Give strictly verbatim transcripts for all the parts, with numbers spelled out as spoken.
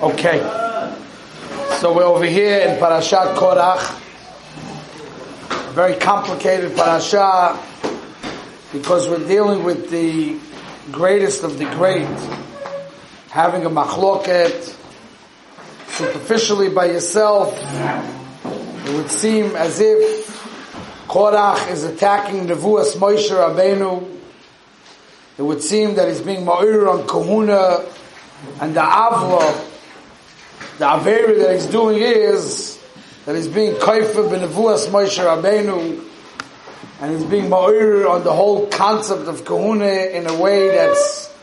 Okay, so we're over here in Parashat Korach, a very complicated parasha, because we're dealing with the greatest of the great, having a machloket, superficially by yourself, it would seem as if Korach is attacking Nevuas Moshe Rabbeinu. It would seem that he's being ma'ir on Kahuna, and the avla, the avera that he's doing is that he's being kaifa b'nevuas Moshe Rabbeinu, and he's being ma'ir on the whole concept of Kahuna in a way that's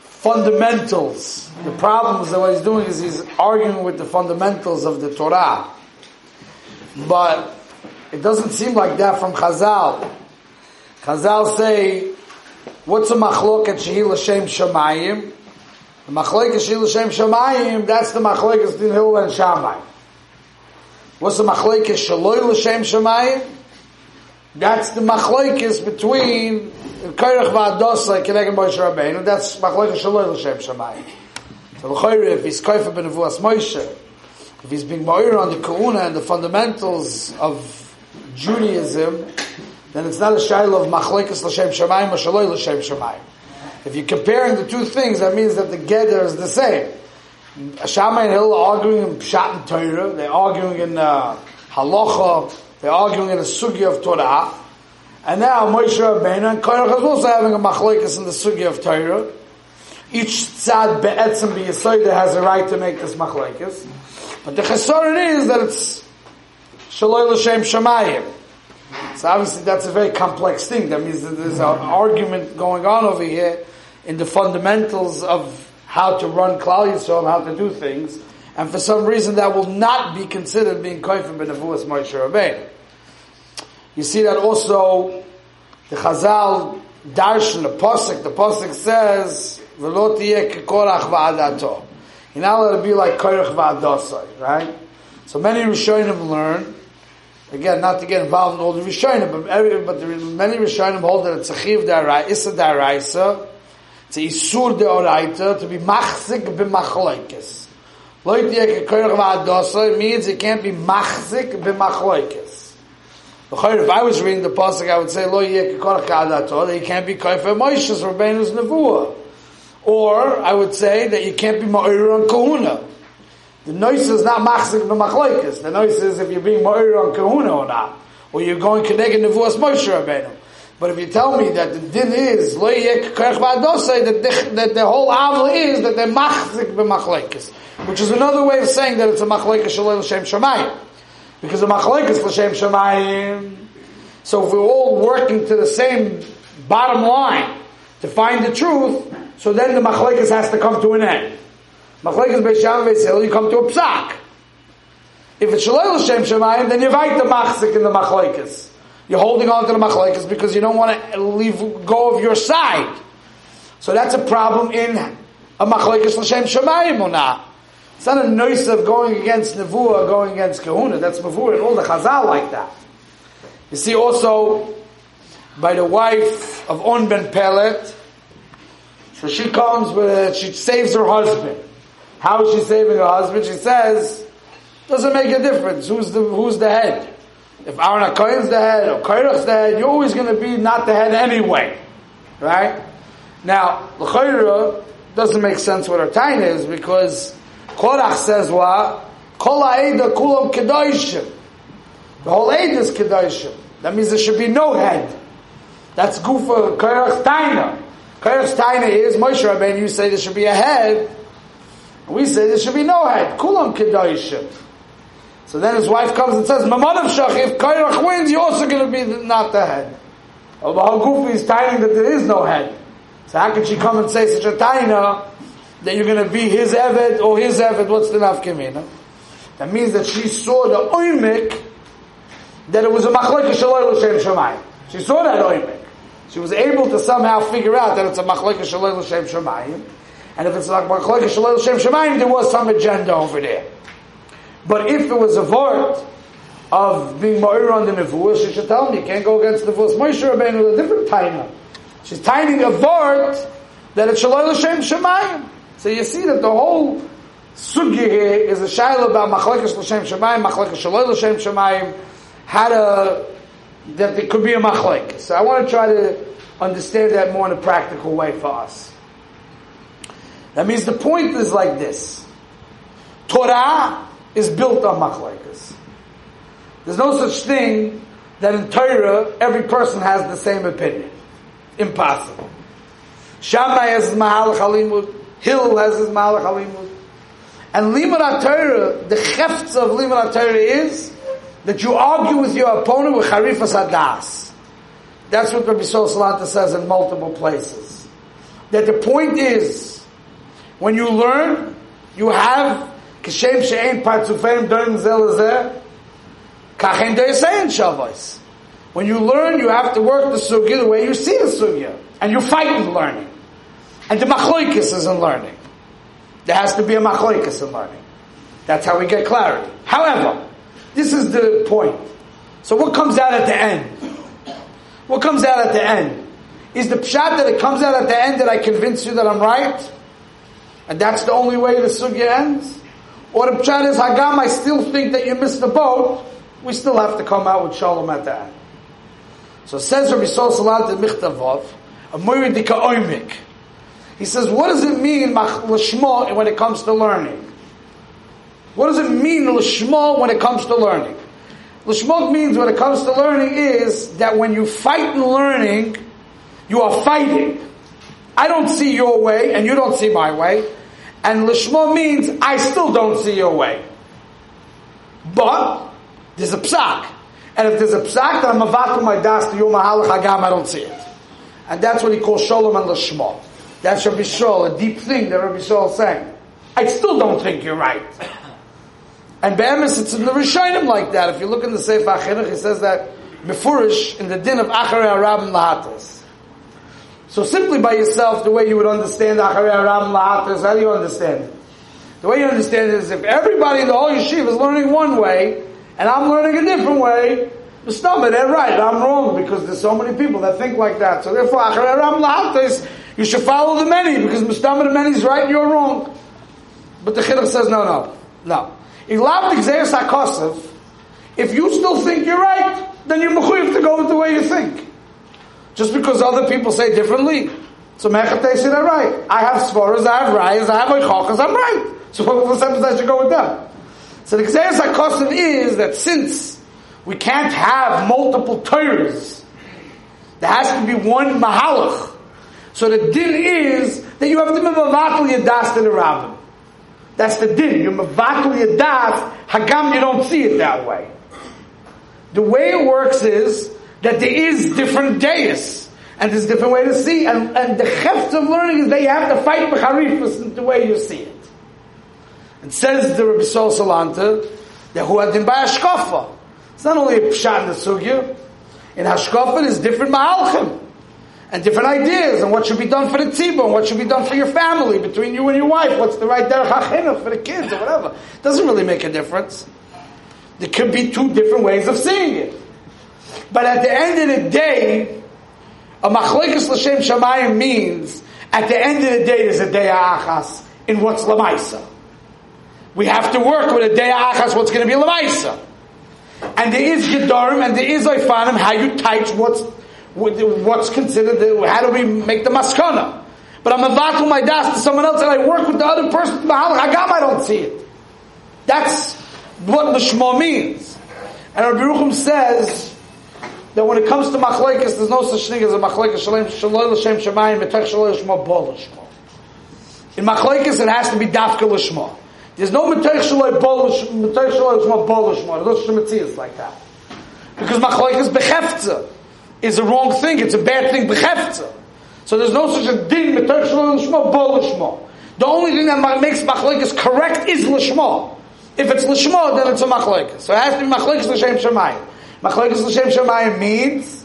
fundamentals. The problem is that what he's doing is he's arguing with the fundamentals of the Torah. But it doesn't seem like that from Chazal. Chazal say, what's a machloket shehi Lashem Shamayim? The Machlokes L'Shem Shamayim, that's the Machlokes between Hillel and Shammai. What's the Machlokes Shalom L'Shem Shamayim? That's the Machlokes between Kohen v'Ados like Keddoishim Moshe Rabbeinu. That's Machlokes Shalom L'Shem Shamayim. So l'chayre, if he's koyfer b'nevuas Moshe, if he's being ma'ir on the kahuna and the fundamentals of Judaism, then it's not a shaila of Machlokes L'Shem Shamayim or Shalom L'Shem Shamayim. If you're comparing the two things, that means that the gather is the same. Shammai and Hillel are arguing in Pshat and Torah. They're arguing in uh, Halacha. They're arguing in the Sugya of Torah. And now Moshe Rabbeinu and Korach is also having a Machlokes in the Sugya of Torah. Each Tzad be'etzem be'yesoida has a right to make this Machlokes. But the chesaron is that it's Shalom L'Shem Shamayim. So obviously that's a very complex thing. That means that there's an argument going on over here in the fundamentals of how to run Klal Yisroel, how to do things, and for some reason that will not be considered being koyfer b'nevuas Moshe Rabbeinu. You see that also the Chazal darshan, the pasuk, the pasuk says v'lo tiyeh kekorach va'adato. You're not allowed to be like Korach va'adasai, right? So many Rishonim learn. Again, not to get involved in all the Rishonim, but, every, but the, many Rishonim hold that it's a chiv da'araisa da'araisa, it's a isur de'oraita, to be machzik b'machloikes. Loitiyek ha'korach va'adosa, it means it can't be machzik b'machloikes. If I was reading the pasuk, I would say loitiyek ha'korach va'adato, that you can't be koyfer Moshe's Rabbeinu's nevuah. Or, I would say that you can't be ma'ir on kahuna. The noise is not machzik b'machloikes. The noise is if you're being ma'ir on kahuna or not, or you're going kedeg and nevuas Moshe Rabbeinu. But if you tell me that the din is lo yek korach v'adosai, that that the whole avla is that they're machzik b'machloikes, which is another way of saying that it's a machlokes l'shem shamayim, because a machlokes l'shem shamayim. So if we're all working to the same bottom line to find the truth, so then the machlokes has to come to an end. Machlokes b'Shammai b'Hillel, you come to a psak. If it's Shalom L'Shem Shamayim, then you invite the machzik in the machlokes. You're holding on to the machlokes because you don't want to leave go of your side. So that's a problem in a Machlokes L'Shem Shamayim or not. It's not a noise of going against nevuah, going against kahuna. That's nevuah and all the Chazal like that. You see also by the wife of On ben Pelet, so she comes with, she saves her husband. How is she saving her husband? She says, doesn't make a difference. Who's the who's the head? If Aaron HaKohen's the head or Korach's the head, you're always going to be not the head anyway. Right? Now, l'chayra doesn't make sense what her tain is, because Korach says what? Kol ha'edah kulam keddoishim. The whole eid is keddoishim. That means there should be no head. That's gufa Korach's taina. Korach's taina is, Moshe Rabbeinu, you say there should be a head. We say there should be no head. Kulam Keddoishim. So then his wife comes and says, Mamanav Shach, if Korach wins, you're also going to be not the head. Oh, but how goofy is tiny that there is no head. So how can she come and say such a taina that you're going to be his Evad or his Evad? What's the nafkemina? That means that she saw the Oymik, that it was a Machlokes Shalom L'Shem Shamayim. She saw that Oymik. She was able to somehow figure out that it's a Machlokes Shalom L'Shem Shamayim. And if it's like Machlokes L'Shem Shamayim, there was some agenda over there. But if it was a vort of being ma'ir on the nevuah, she should tell me, you can't go against the nevuah. Moshe Rabbeinu with a different taina. She's taining a vort that it's Shalom L'Shem Shamayim. So you see that the whole Sugya here is a shaila about Machlokes L'Shem Shamayim, Machlokes L'Shem Shamayim, how to, that there could be a Machlekes. So I want to try to understand that more in a practical way for us. That means the point is like this. Torah is built on Machlekes. There's no such thing that in Torah every person has the same opinion. Impossible. Shammai has his Mahalach Halimud. Hillel has his Mahalach Halimud. And Limud Torah, the hefts of Limud Torah is that you argue with your opponent with Harifa sadas. That's what Rabbi Salanter says in multiple places. That the point is, when you learn, you have Kashem She'en Partzufeim Dorim Zelazeh Kachen Doyasein Shavos. When you learn, you have to work the Sugya the way you see the Sugya. And you fight in learning. And the Machlokes is in learning. There has to be a Machlokes in learning. That's how we get clarity. However, this is the point. So what comes out at the end? What comes out at the end? Is the Pshat that it comes out at the end that I convince you that I'm right? And that's the only way the Sugya ends? Or the Pshat is, Hagam, I still think that you missed the boat. We still have to come out with Shalom at the end. So it says Rabbi Salanter Michtavov, a Moiridika Oymik. He says, what does it mean Lashmo when it comes to learning? What does it mean Lashmo when it comes to learning? Lashmo means when it comes to learning is that when you fight in learning, you are fighting. I don't see your way and you don't see my way. And Lashmo means I still don't see your way. But there's a psak. And if there's a psak, then I'm avatul my das to your mahalach hagam, I don't see it. And that's what he calls shalom and lashma. That's Rabbi Shaul, a deep thing that Rabbi Shaul is saying. I still don't think you're right. And Be'emes, it's in the Rishonim like that. If you look in the Sefer HaChinuch, he says that Mefurish in the din of Acharei HaRab and Lahatas. So simply by yourself, the way you would understand Acharei HaRab and Lahatas, how do you understand it? The way you understand it is if everybody in the whole yeshiva is learning one way, and I'm learning a different way, Mstamit, they're right, I'm wrong, because there's so many people that think like that. So therefore, Acharei HaRab Lahatas, you should follow the many, because Mstamit the many is right and you're wrong. But the Chinuch says, no, no, no. If you still think you're right, then you're mechuyev to go with the way you think. Just because other people say differently. So Mechatei said, I'm right. I have Svaras, I have Rayas, I have Oichokas, I'm right. So what happens I should go with them? So the Gzeres HaKosov is that since we can't have multiple Torahs, there has to be one Mahalach. So the din is that you have to be Mevatel yadas to the Rabbim. That's the din. You're Mevatel yadas, Hagam, you don't see it that way. The way it works is that there is different dayas. And there's a different way to see. And, and the heft of learning is that you have to fight b'charifus the way you see it. And says the Rabbi Salanter that who had been by Hashkofa. It's not only a Pshat in the Sugya. In Hashkofa there's different Mahalchim and different ideas and what should be done for the tzibur and what should be done for your family, between you and your wife, what's the right derech hachinuch for the kids or whatever. It doesn't really make a difference. There could be two different ways of seeing it. But at the end of the day, a Machlokes L'Shem Shamayim means at the end of the day there's a Daya achas in what's Lamaisa. We have to work with a Daya achas, what's going to be Lamaisa. And there is Gedorim, and there is Oifanim, how you teach what's what's considered, the, how do we make the maskana. But I'm a Vatul my das to someone else, and I work with the other person, Mahalach Hagam, I don't see it. That's what Lishma means. And Rabbi Rucham says that when it comes to Machlekes, there's no such thing as a Machlekes Shaloi L'Shem Shamayim, Metoch Shaloi L'Shma, Bo L'Shma. In Machlekes, it has to be Dafka L'Shma. There's no Metoch Shaloi L'Shma, Bo L'Shma. There's no Shemetzias like that. Because Machlekes Bechefza is a wrong thing. It's a bad thing, Bechefza. So there's no such a thing, Metoch Shaloi L'Shma, Bo L'Shma. The only thing that makes Machlekes correct is L'Shma. If it's L'Shma, then it's a Machlekes. So it has to be Machlokes L'Shem Shamayim. Machlokes L'Shem Shamayim means,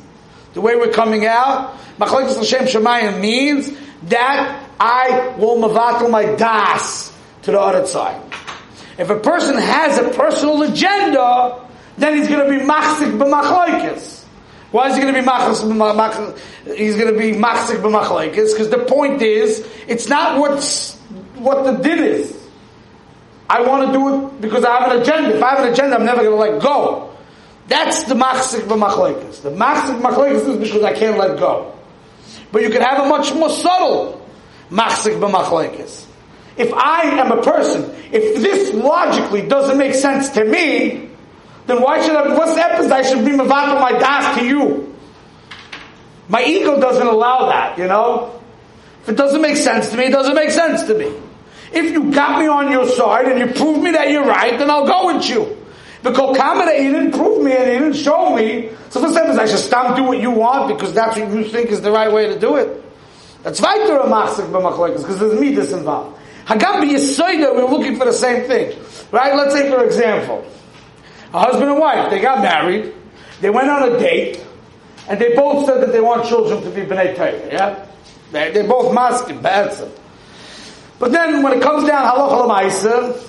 the way we're coming out, Machlokes L'Shem Shamayim means that I will mevatel my das to the other side. If a person has a personal agenda, then he's going to be Machzik b'Machloikes. Why is he going to be Machzik b'Machloikes? He's going to be Machzik b'Machloikes because the point is, it's not what's, what the din is. I want to do it because I have an agenda. If I have an agenda, I'm never going to let go. That's the Machzik v'Machloikes. The Machzik v'Machloikes is because I can't let go. But you can have a much more subtle Machzik v'Machloikes. If I am a person, if this logically doesn't make sense to me, then why should I, what's the episode? I should be Mevatel my das to you. My ego doesn't allow that, you know? If it doesn't make sense to me, it doesn't make sense to me. If you got me on your side and you prove me that you're right, then I'll go with you. The kokama that you didn't prove me and you didn't show me, so for instance, I should stop doing what you want because that's what you think is the right way to do it. That's weiter a machzik b'machloikes because there's me disinvolved. Hagam b'yisoida, we're looking for the same thing, right? Let's say for example, a husband and wife, they got married, they went on a date, and they both said that they want children to be b'nei Torah. Yeah, they they both masking b'etzim. But then when it comes down halacha l'maisa,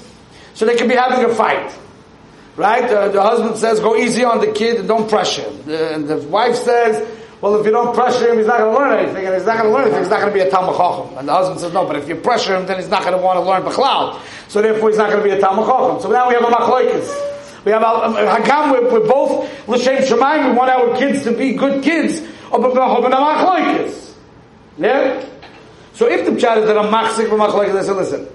so they could be having a fight. Right? The, the husband says, go easy on the kid and don't pressure him. The, and the wife says, well, if you don't pressure him, he's not going to learn anything. And he's not going to learn anything. He's not going to be a Talmud Chacham. And the husband says, no, but if you pressure him, then he's not going to want to learn B'chlal. So therefore, he's not going to be a Talmud Chacham. So now we have a Machlekes. We have a um, Hagam, we're, we're both Lashem Shamayim. We want our kids to be good kids. Or we're hoping a Machlekes. Yeah? So if the Pshat is that I'm Machzik v'Machloikes, I say, listen,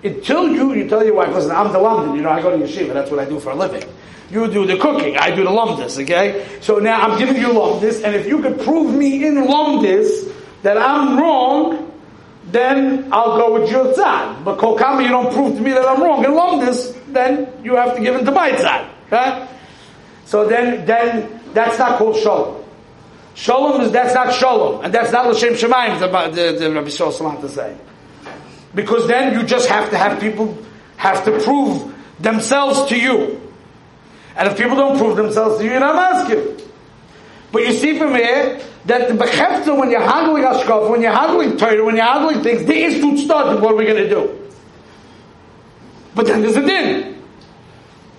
until you, you tell your wife, listen, I'm the Lamdus, you know, I go to yeshiva, that's what I do for a living. You do the cooking, I do the Lamdus, okay? So now I'm giving you Lamdus, and if you could prove me in Lamdus that I'm wrong, then I'll go with your Tzad. But Kol Kama, you don't prove to me that I'm wrong in Lamdus, then you have to give in to my Tzad, okay? So then, then, that's not called Shalom. Shalom is, that's not Shalom, and that's not Lashem Shamayim, the, the, the Rabbi Salanter say. Because then you just have to have people have to prove themselves to you. And if people don't prove themselves to you, you're not masking. But you see from here that the Bechefta, when you're handling Hashkofa, when you're handling Torah, when you're handling things, the Ishtut started, what are we going to do? But then there's a din.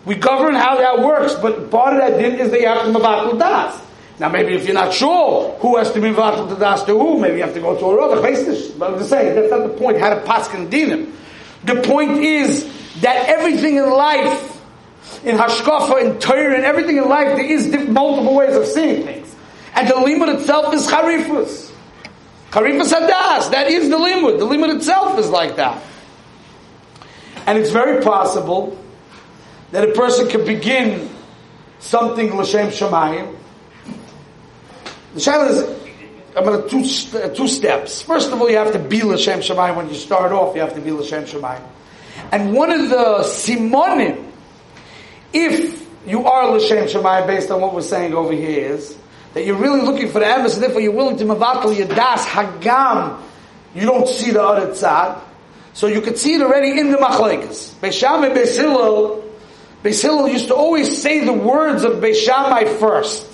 We govern how that works, but part of that din is that you have to Mevatel yadas. Now maybe if you're not sure who has to be involved with the das to who, maybe you have to go to a road. But I'm just saying, that's not the point, how to paskin dinim. The point is that everything in life, in Hashkofa, in Torah, in everything in life, there is multiple ways of seeing things. And the Limud itself is Harifas. Harifa sadas, that is the Limud. The Limud itself is like that. And it's very possible that a person could begin something Lashem Shamayim. The shaila is, I'm going to two st- two steps. First of all, you have to be Lashem Shamayim. When you start off, you have to be Lashem Shamayim. And one of the simonim, if you are Lashem Shamayim, based on what we're saying over here, is that you're really looking for the emes, and therefore you're willing to mevatel yadas hagam. You don't see the other tzad, so you could see it already in the machlekes. Beis Shammai, Beis Hillel, Beis Hillel used to always say the words of Beis Shammai first.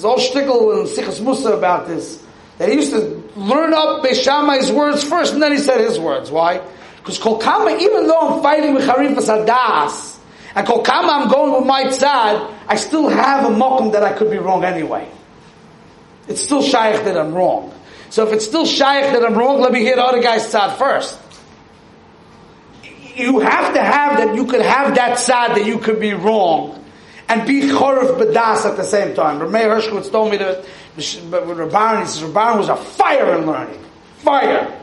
There's all shtickle and Sichas Musa about this. They used to learn up Beis Shammai's words first, and then he said his words. Why? Because Kol Kama, even though I'm fighting with Harifas Hadas, and Kol Kama I'm going with my tzad, I still have a mokum that I could be wrong anyway. It's still shaykh that I'm wrong. So if it's still shaykh that I'm wrong, let me hear the other guy's tzad first. You have to have that, you could have that tzad that you could be wrong. And be chorif b'das at the same time. Ramey Hershkowitz told me that Rabban, he says Rabban was a fire in learning. Fire.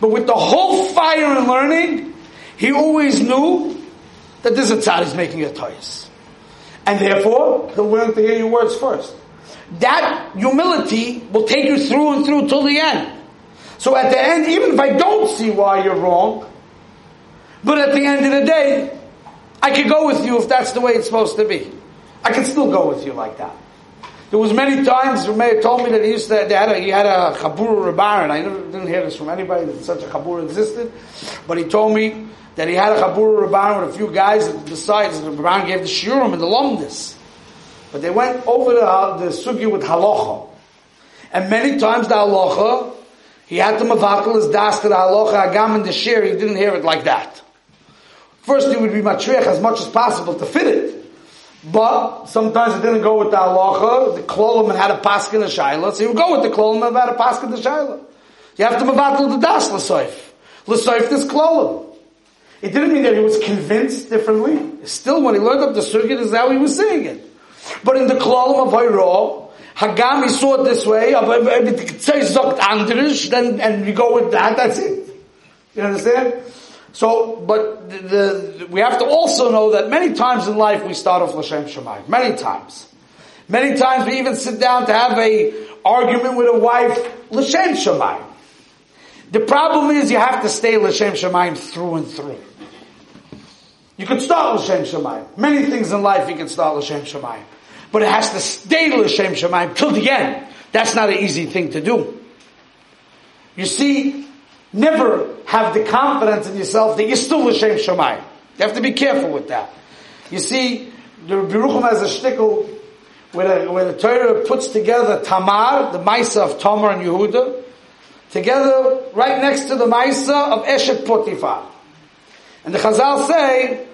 But with the whole fire in learning, he always knew that this tzad is making a toyas. And therefore, they're willing to hear your words first. That humility will take you through and through till the end. So at the end, even if I don't see why you're wrong, but at the end of the day, I could go with you if that's the way it's supposed to be. I can still go with you like that. There was many times the mayor told me that he used to, they had a, he had a chabur rebaran. I never, didn't hear this from anybody that such a chabur existed, but he told me that he had a chabur rebaran with a few guys besides the rebaran gave the shiurim and the lomdus, but they went over the, the sugya with halacha, and many times the halacha he had to mevatel his das to the halacha agam and the shir. He didn't hear it like that. First, it would be matriach as much as possible to fit it. But sometimes it didn't go with the halacha. The klolim had a paskin of shayla. So you would go with the klolim and had a paskin of shayla. You have to mevatel the das l'soif. L'soif this klolim. It didn't mean that he was convinced differently. Still, when he learned up the Sugya, is how he was saying it. But in the Klal of Hayro, Hagam, he saw it this way, and, and we go with that, that's it. You understand? So, but the, the, we have to also know that many times in life we start off Lashem Shamayim. Many times. Many times we even sit down to have a argument with a wife, Lashem Shamayim. The problem is you have to stay Lashem Shamayim through and through. You could start Lashem Shamayim. Many things in life you can start Lashem Shamayim. But it has to stay Lashem Shamayim till the end. That's not an easy thing to do. You see, never have the confidence in yourself that you're still Lashem Shamayim. You have to be careful with that. You see, the Biruchim has a shtickle where, where the Torah puts together Tamar, the Maisa of Tamar and Yehuda, together right next to the Maisa of Eshet Potiphar. And the Chazal say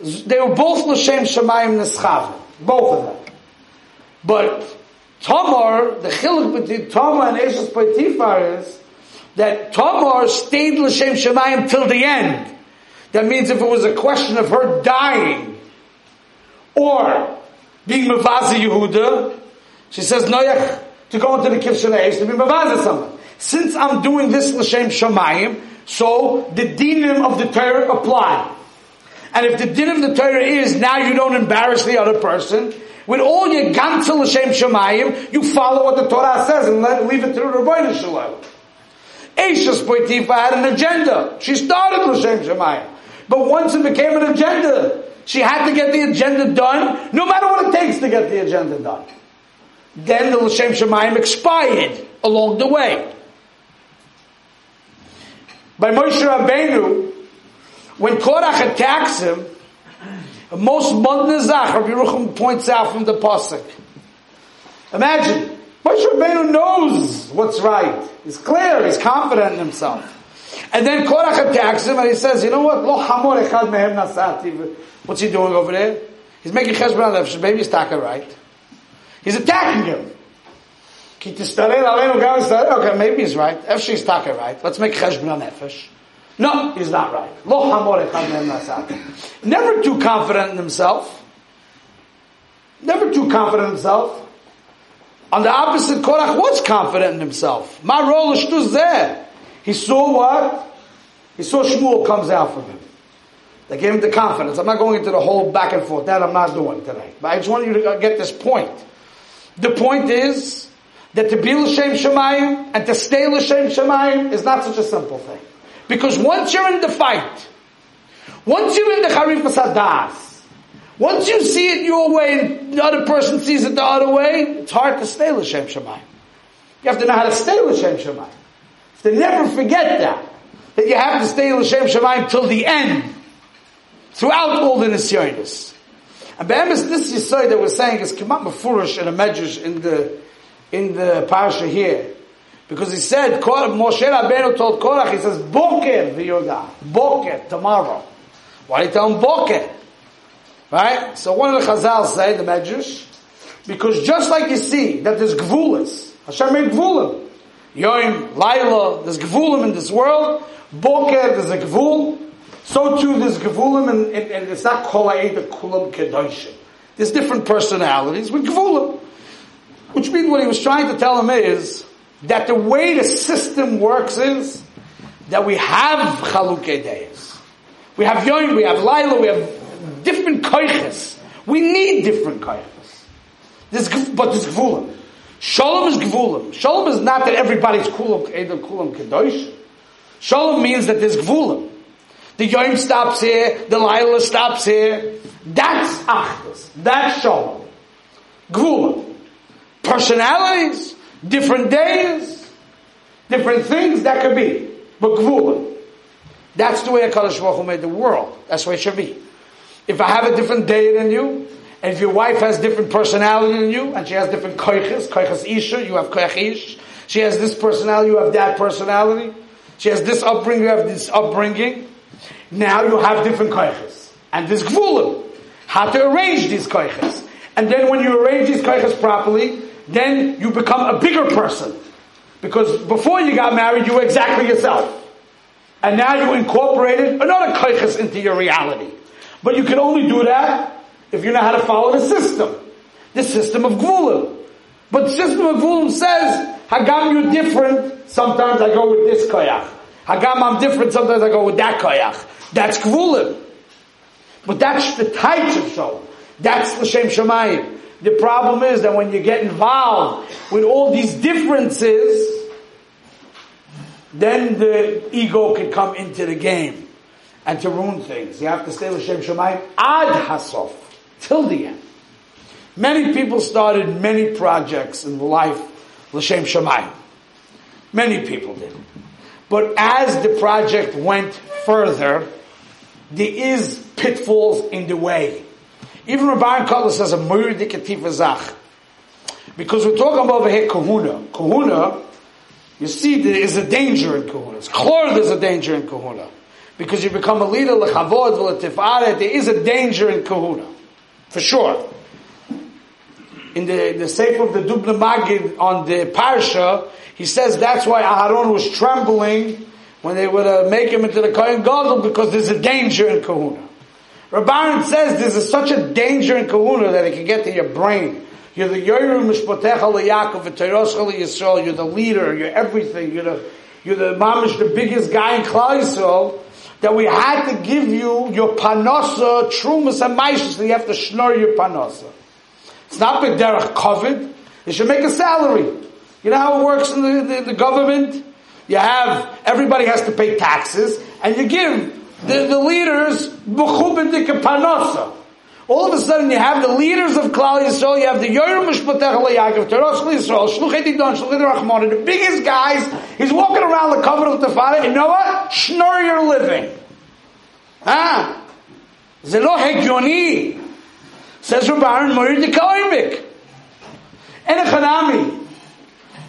they were both Lashem Shamayim Neschav, both of them. But Tamar, the chiluk between Tamar and Eshet Potiphar is that Tamar stayed Lashem Shamayim till the end. That means if it was a question of her dying or being Mevazi Yehuda, she says, Noyach, to go into the Kivshan Eish, to be Mevazi someone. Since I'm doing this Lashem Shamayim, so the dinim of the Torah apply. And if the dinim of the Torah is, now you don't embarrass the other person, with all your ganzel Lashem Shamayim, you follow what the Torah says and let, leave it to the Rebbeinu Shalom. Eshes Potiphar had an agenda. She started Lashem Shamayim. But once it became an agenda, she had to get the agenda done, no matter what it takes to get the agenda done. Then the Lashem Shamayim expired along the way. By Moshe Rabbeinu, when Korach attacks him, most Mondnezach, Rabbi Yerucham points out from the Pasuk. Imagine, Moshe Rabbeinu knows what's right. He's clear, he's confident in himself. And then Korach attacks him and he says, you know what? Lo hamor echad mehem nasati. What's he doing over there? He's making cheshbon nefesh. Maybe he's talking right. He's attacking him. Okay, maybe he's right. Actually, he's talking right. Let's make cheshbon nefesh. No, he's not right. Lo hamor echad mehem nasati. Never too confident in himself. Never too confident in himself. On the opposite, Korach was confident in himself. Ma rol l'shtuz zeh. He saw what? He saw Shmuel comes out from him. They gave him the confidence. I'm not going into the whole back and forth. That I'm not doing today. But I just want you to get this point. The point is that to be Lashem Shamayim and to stay Lashem Shamayim is not such a simple thing. Because once you're in the fight, once you're in the Harifa sadas, once you see it your way and the other person sees it the other way, it's hard to stay Lashem Shamayim. You have to know how to stay Lashem Shamayim. To never forget that. That you have to stay Lashem Shamayim till the end. Throughout all the Nisyonis. And Be'emes, this Yisoy that we're saying is Kemat Mefurish in a Medrash in the, in the parasha here. Because he said, Moshe Rabbeinu told Korach, he says, Boker v'yodah. Boker, tomorrow. Why do you tell him Boker? Right? So one of the Chazal say, the Medrash, because just like you see that there's Gvulis, Hashem made Gvulim. Yoim, Laila, there's Gevulim in this world. Boker, there's a Gevul. So too, there's Gevulim, and, and, and it's not Kolay, the Kulam Keddoishim. There's different personalities with Gevulim. Which means what he was trying to tell him is that the way the system works is that we have Chalukei Deis. We have Yoim, we have Laila, we have different Koiches. We need different Koiches. There's, but there's Gevulim. Shalom is Gvulim. Shalom is not that everybody's Kulam Kedosh. Shalom means that there's Gvulim. The Yom stops here, the Laila stops here. That's Achdus. That's Shalom. Gvulim. Personalities, different days, different things, that could be. But Gvulim. That's the way HaKadosh Baruch Hu made the world. That's the way it should be. If I have a different day than you, and if your wife has different personality than you, and she has different koiches, koiches isha, you have koich ish. She has this personality, you have that personality. She has this upbringing, you have this upbringing. Now you have different koiches. And this gvulim, how to arrange these koiches. And then when you arrange these koiches properly, then you become a bigger person. Because before you got married, you were exactly yourself. and now you incorporated another koiches into your reality. But you can only do that if you know how to follow the system. The system of Gvulim. But the system of Gvulim says, Hagam, you're different, sometimes I go with this koyach. Hagam, I'm different, sometimes I go with that koyach. That's Gvulim. But that's the types of Shalom. That's Lashem Shamayim. The problem is that when you get involved with all these differences, then the ego can come into the game and to ruin things. You have to stay Lashem Shamayim ad hasof, till the end. Many people started many projects in life Lashem Shamayim. Many people did. But as the project went further, there is pitfalls in the way. Even Rabbi Kotler says a murdik atifazach, because we're talking about over here Kahuna. Kahuna, you see, there is a danger in Kahuna. It's clear there's a danger in Kahuna because you become a leader lechavod v'letifaret. There is a danger in Kahuna, for sure. In the the Sefer of the Dubna Magid on the Parsha, he says that's why Aharon was trembling when they would uh, make him into the Kohen Gadol, because there's a danger in Kahuna. Rabbanan says there's a, such a danger in Kahuna that it can get to your brain. You're the Yoru Mishpotecha leYaakov v'Toroscha leYisrael. You're the leader. You're everything. You're the you're the mamish, the biggest guy in Klal Yisrael. That we had to give you your panasa, trumas and maishus. You have to shnor your panasa. It's not by derech kovid. They should make a salary. You know how it works in the, the, the government. You have everybody has to pay taxes, and you give. The, the leaders, all of a sudden you have the leaders of Klal Yisrael, you have the Yoram Mishpatech Yaakov, Teros Yisrael, Shluchei Didon, Shluchei Rachmona, the biggest guys, he's walking around the cover of the Father, and you know what? Shnor your living. Huh? Zelo Hegioni, says Rabbaran Morid the Oymik. And a Chanami.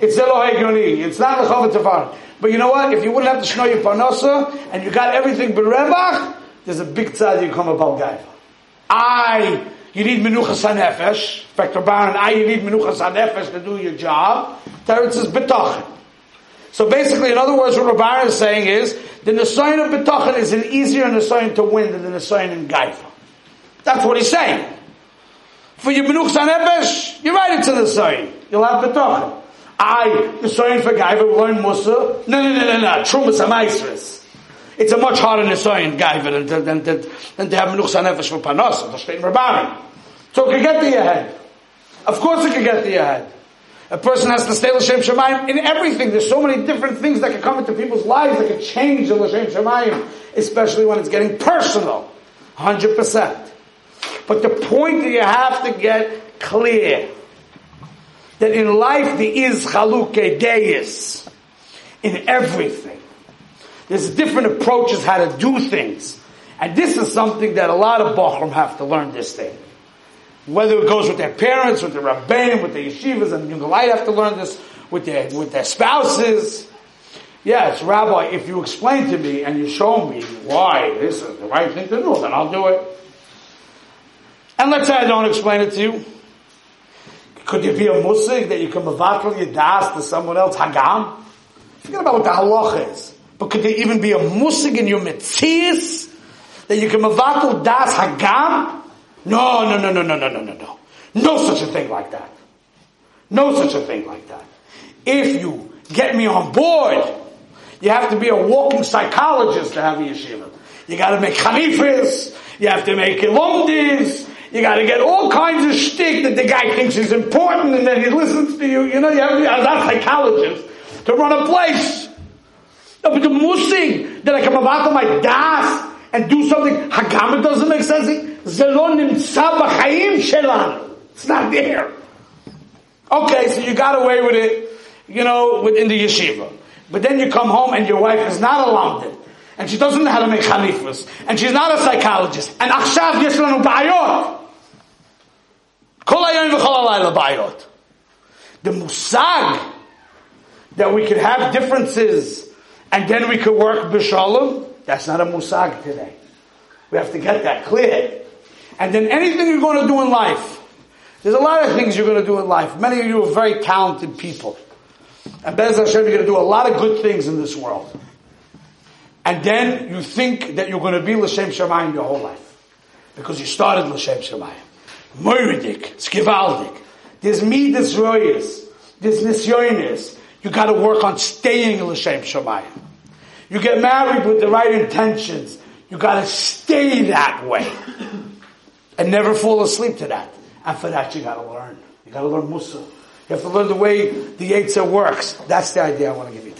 It's Zelo Hegioni, it's not the Chavot Tafar. But you know what? If you wouldn't have to shnor your parnasa and you got everything berevach, there's a big tzad you come about gaiva. I, you need menuchas hanefesh. In fact, Rabbanan, I, you need menuchas hanefesh to do your job. Teretz is betochen. So basically, in other words, what Rabbanan is saying is the nesoyin of betochen is an easier nesoyin to win than the nesoyin in gaiva. That's what he's saying. For your menuchas hanefesh, you're right into the nesoyin. You'll have betochen. I, the Nisayin for Gaiva, will learn Musa. No, no, no, no, no. Trumas HaMaisris. It's a much harder Nisayin Gaiva than, than, than, than to have Menuch Sanefesh for Panos. That's straight Rabbanim. So it can get to your head. Of course it can get to your head. A person has to stay L'Shem Shemayim in everything. There's so many different things that can come into people's lives that can change the L'Shem Shemayim, especially when it's getting personal. one hundred percent. But the point that you have to get clear that in life there is chalukei deis in everything. There's different approaches how to do things, and this is something that a lot of bochum have to learn this thing. Whether it goes with their parents, with the rabbanim, with the yeshivas, and Yungalite have to learn this with their with their spouses. Yes, Rabbi, if you explain to me and you show me why this is the right thing to do, then I'll do it. And let's say I don't explain it to you. Could there be a musig that you can mevatel yadas to someone else? Hagam? Forget about what the halacha is. But could there even be a musig in your metzias that you can mevatel das hagam? No, no, no, no, no, no, no, no, no. No such a thing like that. No such a thing like that. If you get me on board, you have to be a walking psychologist to have a yeshiva. You got to make harifas. You have to make lamdus. You got to get all kinds of shtick that the guy thinks is important, and then he listens to you. You know, you have to be a psychologist to run a place. No, but the musing that I can mavatel my das and do something hagam, it doesn't make sense. It's not there. Okay, so you got away with it, you know, within the yeshiva. But then you come home and your wife is not allowed it. And she doesn't know how to make chanifas. And she's not a psychologist. And achshav yesh lanu bayot. Kol hayom v'chol halayla bayot. The musag that we could have differences and then we could work b'shalom, that's not a musag today. We have to get that clear. And then anything you're going to do in life, there's a lot of things you're going to do in life. Many of you are very talented people. And Bez Hashem, you're going to do a lot of good things in this world. and then you think that you're going to be Lashem Shamayim your whole life. Because you started Lashem Shamayim. Moiridik, Skivaldik. There's Midas Royas. There's Nisyonis. You got to work on staying Lashem Shamayim. You get married with the right intentions. You got to stay that way. And never fall asleep to that. And for that you got to learn. You got to learn Musa. You have to learn the way the Yetzer works. That's the idea I want to give you.